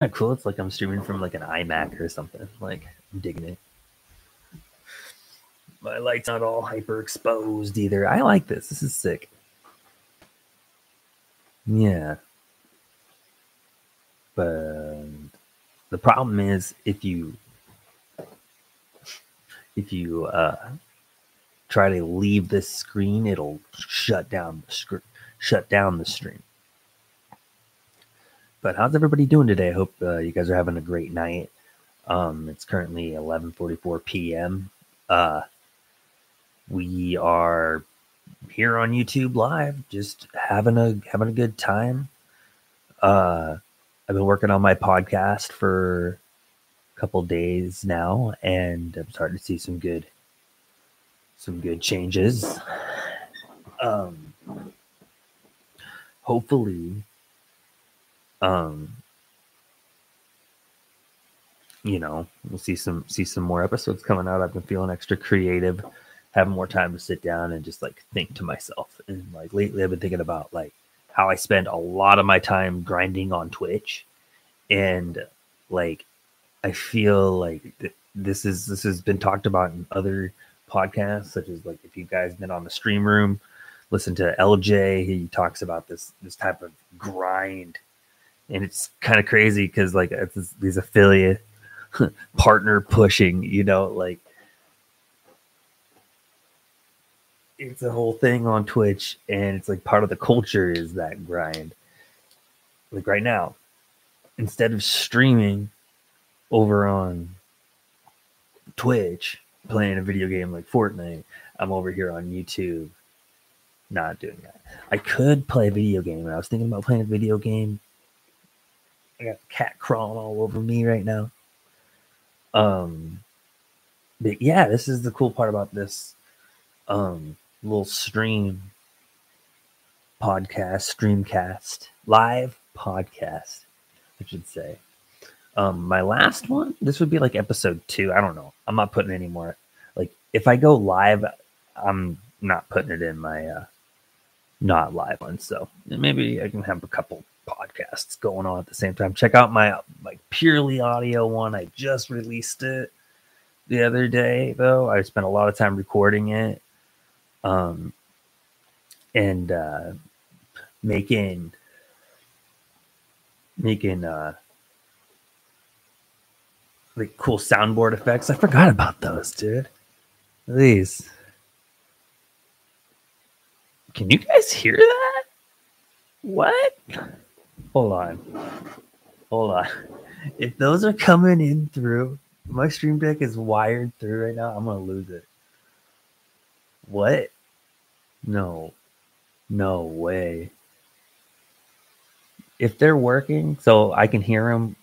Kind of cool. It's like I'm streaming from like an iMac or something. Like, I'm digging it. My light's not all hyper exposed either. I like this. This is sick. Yeah. But the problem is if you try to leave this screen, it'll shut down the stream. But how's everybody doing today? I hope you guys are having a great night. It's currently 11:44 p.m. We are here on YouTube live, just having a good time. I've been working on my podcast for a couple days now, and I'm starting to see some good changes. Hopefully. You know, we'll see some more episodes coming out. I've been feeling extra creative, having more time to sit down and just like think to myself. And like lately I've been thinking about like how I spend a lot of my time grinding on Twitch, and like I feel like this has been talked about in other podcasts, such as like if you guys have been on the Stream Room, listen to LJ, he talks about this type of grind. And it's kind of crazy because like it's these affiliate partner pushing, you know, like it's a whole thing on Twitch, and it's like part of the culture is that grind. Like right now, instead of streaming over on Twitch, playing a video game like Fortnite, I'm over here on YouTube not doing that. I could play a video game, and I was thinking about playing a video game. I got a cat crawling all over me right now. But yeah, this is the cool part about this little stream podcast, streamcast, live podcast, I should say. My last one, this would be like episode 2. I don't know. I'm not putting any more. Like if I go live, I'm not putting it in my not live one. So maybe I can have a couple podcasts going on at the same time. Check out my purely audio one. I just released it the other day, though. I spent a lot of time recording it, and making like cool soundboard effects. I forgot about those, dude. These. Can you guys hear that? What? Hold on. If those are coming in through, my Stream Deck is wired through right now. I'm going to lose it. What? No. No way. If they're working, so I can hear them,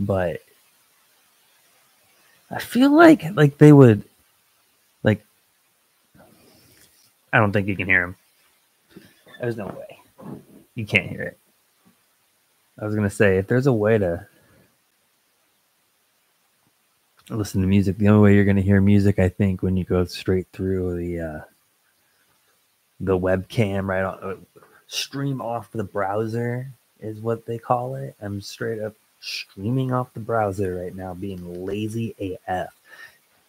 but I feel like they would, like, I don't think you can hear them. There's no way. You can't hear it. I was going to say, if there's a way to listen to music, the only way you're going to hear music, I think, when you go straight through the webcam, right on, stream off the browser is what they call it. I'm straight up streaming off the browser right now, being lazy AF.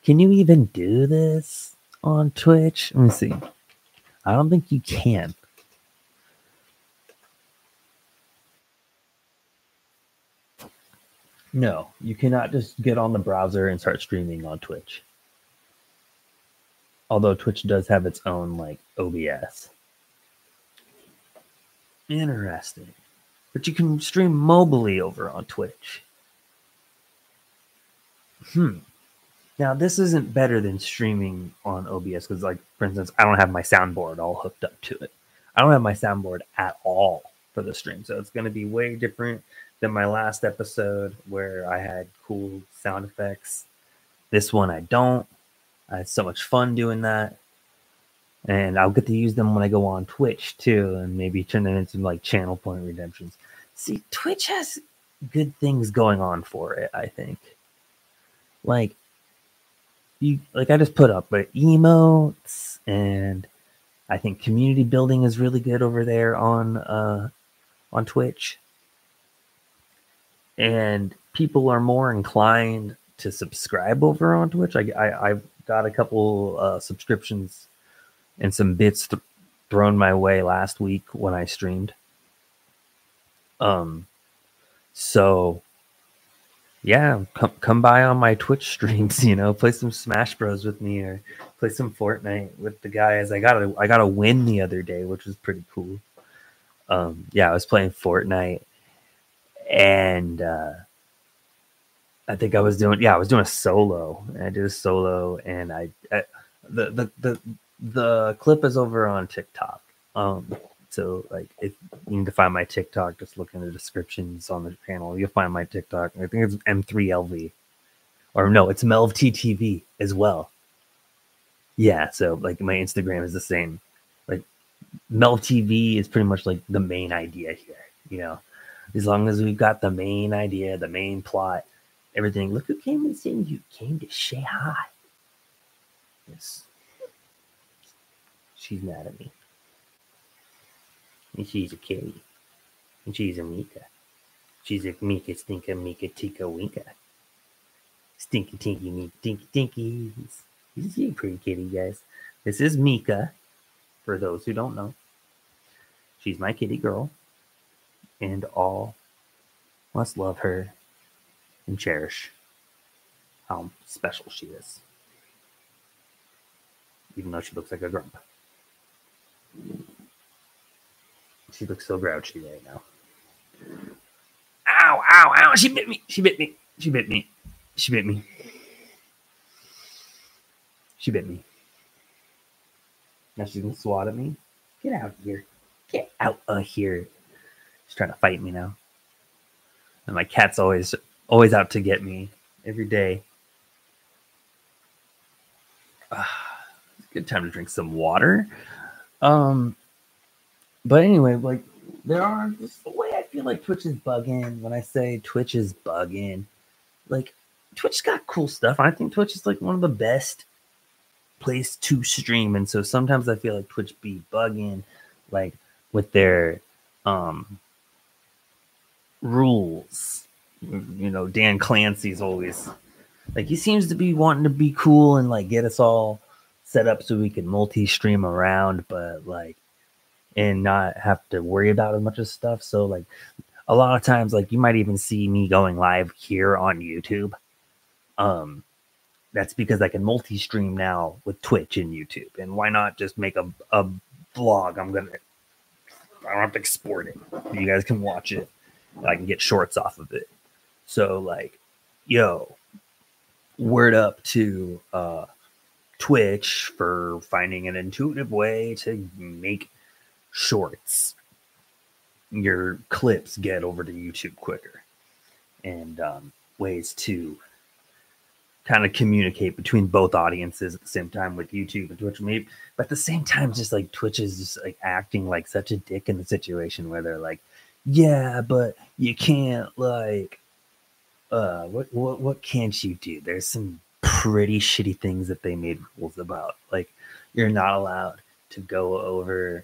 Can you even do this on Twitch? Let me see. I don't think you can. No, you cannot just get on the browser and start streaming on Twitch. Although Twitch does have its own, like, OBS. Interesting. But you can stream mobily over on Twitch. Now, this isn't better than streaming on OBS because, like, for instance, I don't have my soundboard all hooked up to it. I don't have my soundboard at all for the stream, so it's going to be way different than my last episode where I had cool sound effects. This one I don't. I had so much fun doing that. And I'll get to use them when I go on Twitch too, and maybe turn them into like channel point redemptions. See, Twitch has good things going on for it, I think. Like, I just put up emotes, and I think community building is really good over there on Twitch. and people are more inclined to subscribe over on Twitch. I've got a couple subscriptions and some bits thrown my way last week when I streamed. So yeah, come by on my Twitch streams, you know, play some Smash Bros with me or play some Fortnite with the guys. I got a win the other day, which was pretty cool. Yeah, I was playing Fortnite and I think I was doing a solo. And I did a solo, and the clip is over on TikTok. So like, if you need to find my TikTok, just look in the descriptions on the channel. You'll find my TikTok. I think it's M3LV, or no, it's MelvTV as well. Yeah, so like my Instagram is the same. Like MelvTV is pretty much like the main idea here. You know, as long as we've got the main idea, the main plot, everything. Look who came and said you came to say hi. Yes, she's mad at me. And she's a kitty. And she's a Mika. She's a Mika, Stinka, Mika, Tika, Winka. Stinky, Tinky, Mika, Tinky, Tinky. He's a pretty kitty, guys. This is Mika, for those who don't know. She's my kitty girl. And all must love her and cherish how special she is. Even though she looks like a grump. She looks so grouchy right now. Ow, ow, ow. She bit me. She bit me. She bit me. She bit me. She bit me. Now she's going to swat at me. Get out of here. Get out of here. She's trying to fight me now. And my cat's always out to get me. Every day. It's a good time to drink some water. But anyway, like, there are just the way I feel like Twitch is bugging. When I say Twitch is bugging, like, Twitch's got cool stuff. I think Twitch is like one of the best place to stream. And so sometimes I feel like Twitch be bugging, like, with their rules. You know, Dan Clancy's always like, he seems to be wanting to be cool and like get us all set up so we can multi-stream around, but like, and not have to worry about as much of stuff. So like a lot of times, like, you might even see me going live here on YouTube. That's because I can multi-stream now with Twitch and YouTube. And why not just make a vlog? I don't have to export it. You guys can watch it. I can get shorts off of it. So like, yo, word up to Twitch for finding an intuitive way to make shorts, your clips get over to YouTube quicker, and ways to kind of communicate between both audiences at the same time with YouTube and Twitch. Maybe, but at the same time, just like Twitch is just like acting like such a dick in the situation where they're like, yeah, but you can't like, what can't you do? There's some pretty shitty things that they made rules about. Like, you're not allowed to go over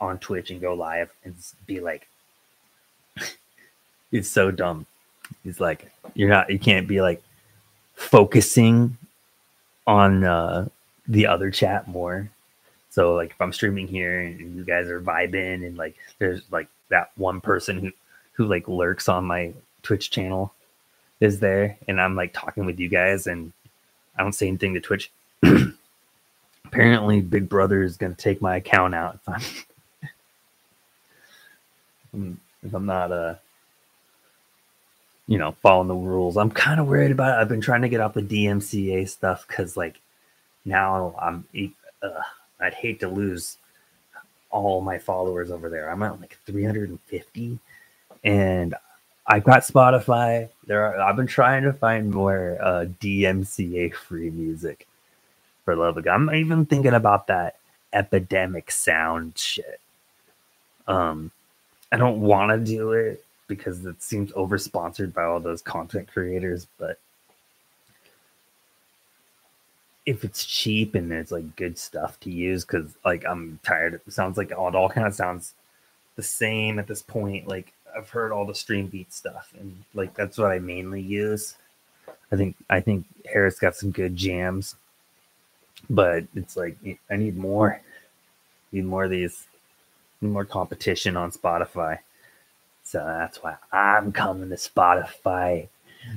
on Twitch and go live and be like, it's so dumb. He's like, you can't be like focusing on the other chat more. So like, if I'm streaming here and you guys are vibing and like, there's like that one person who like lurks on my Twitch channel is there, and I'm like talking with you guys and I don't say anything to Twitch. Apparently Big Brother is going to take my account out if I'm not, you know, following the rules. I'm kind of worried about it. I've been trying to get off the DMCA stuff because, like, now I'd hate to lose all my followers over there. I'm at like 350, and I've got Spotify. I've been trying to find more DMCA free music. For love of God, I'm even thinking about that Epidemic Sound shit. I don't want to do it because it seems over-sponsored by all those content creators, but if it's cheap and there's like good stuff to use, because like, I'm tired. It sounds like it all kind of sounds the same at this point. Like, I've heard all the stream beat stuff, and like that's what I mainly use. I think Harris got some good jams, but it's like I need more. Need more of these. Need more competition on Spotify. So that's why I'm coming to Spotify.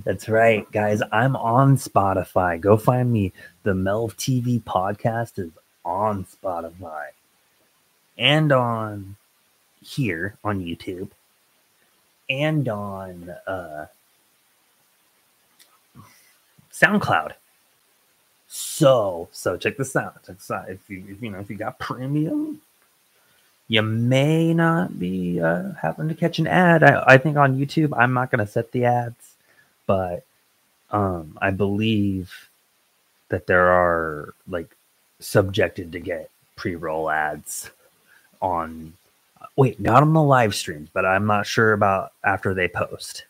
That's right, guys. I'm on Spotify. Go find me. The MelvTV podcast is on Spotify and on here on YouTube and on SoundCloud. So check this out. If you got premium, you may not be having to catch an ad. I think on YouTube, I'm not going to set the ads, but I believe that there are like subjected to get pre-roll ads on. Wait, not on the live streams, but I'm not sure about after they post.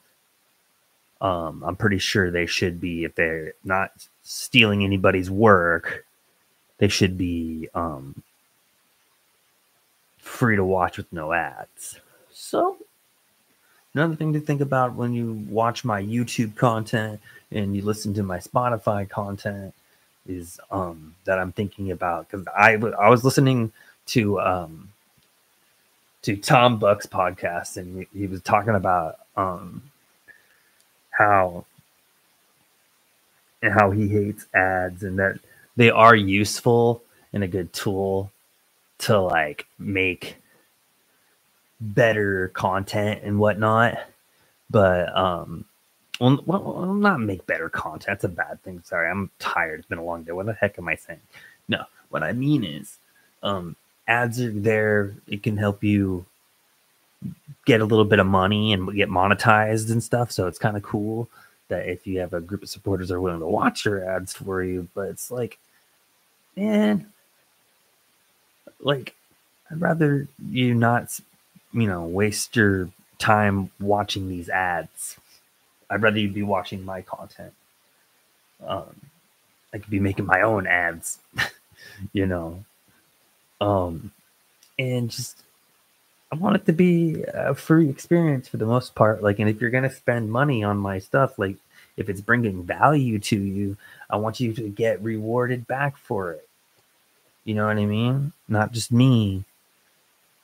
I'm pretty sure they should be, if they're not stealing anybody's work, they should be free to watch with no ads. So another thing to think about when you watch my YouTube content and you listen to my Spotify content is that I'm thinking about, because I was listening to Tom Buck's podcast, and he was talking about how he hates ads, and that they are useful and a good tool to like make better content and whatnot. But well, not make better content. That's a bad thing. Sorry, I'm tired. It's been a long day. What the heck am I saying? No, what I mean is ads are there. It can help you get a little bit of money and get monetized and stuff. So it's kind of cool that if you have a group of supporters that are willing to watch your ads for you. But it's like, man, like I'd rather you not, waste your time watching these ads. I'd rather you be watching my content. I could be making my own ads, and just, I want it to be a free experience for the most part. Like, and if you're going to spend money on my stuff, like if it's bringing value to you, I want you to get rewarded back for it. You know what I mean? Not just me,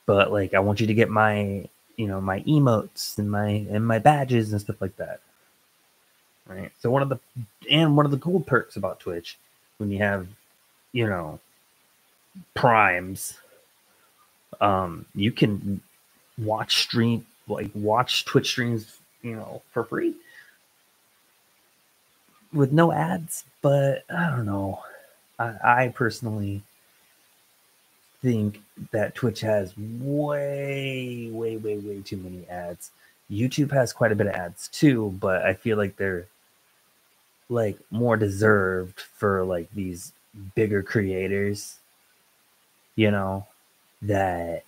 but like, I want you to get my, my emotes and my badges and stuff like that. Right. So one of the cool perks about Twitch, when you have, primes, you can watch Twitch streams, for free with no ads. But I don't know. I personally think that Twitch has way too many ads. YouTube has quite a bit of ads too, but I feel like they're like more deserved for like these bigger creators, that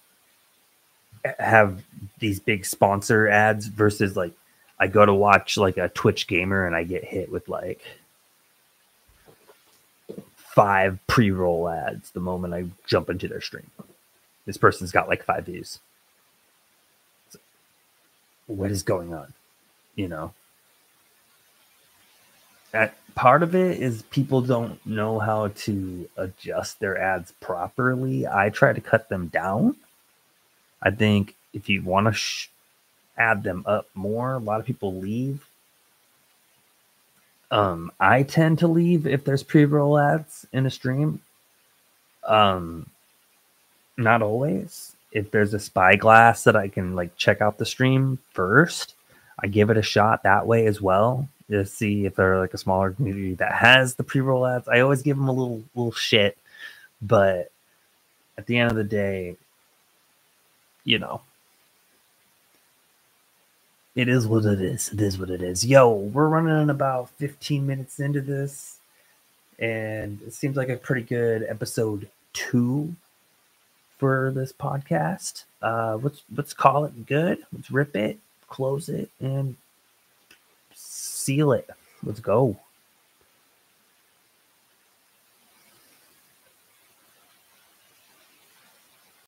have these big sponsor ads, versus like I go to watch like a Twitch gamer and I get hit with like 5 pre-roll ads the moment I jump into their stream. This person's got like 5 views. So what is going on? Part of it is people don't know how to adjust their ads properly. I try to cut them down. I think if you want to add them up more, a lot of people leave. I tend to leave if there's pre-roll ads in a stream. Not always. If there's a spyglass that I can like check out the stream first, I give it a shot that way as well, to see if they're like a smaller community that has the pre-roll ads. I always give them a little shit, but at the end of the day, it is what it is. It is what it is. Yo, we're running about 15 minutes into this, and it seems like a pretty good episode 2 for this podcast. Let's call it good. Let's rip it, close it, and seal it. Let's go.